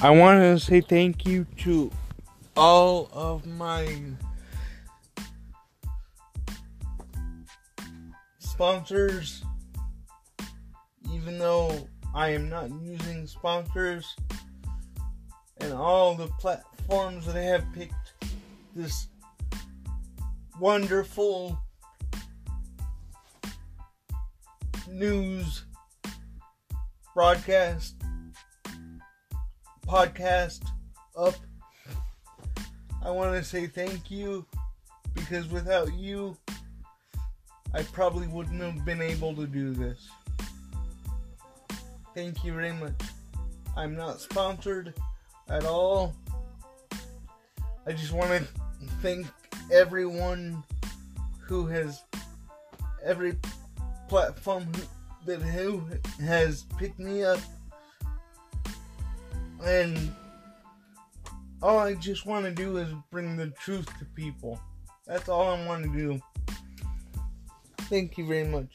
I want to say thank you to all of my sponsors. Even though I am not using sponsors, and all the platforms that I have picked this wonderful news broadcast podcast up. I want to say thank you, because without you, I probably wouldn't have been able to do this. Thank you very much. I'm not sponsored at all. I just want to thank everyone who has, every platform that who has picked me up. And all I just want to do is bring the truth to people. That's all I want to do. Thank you very much.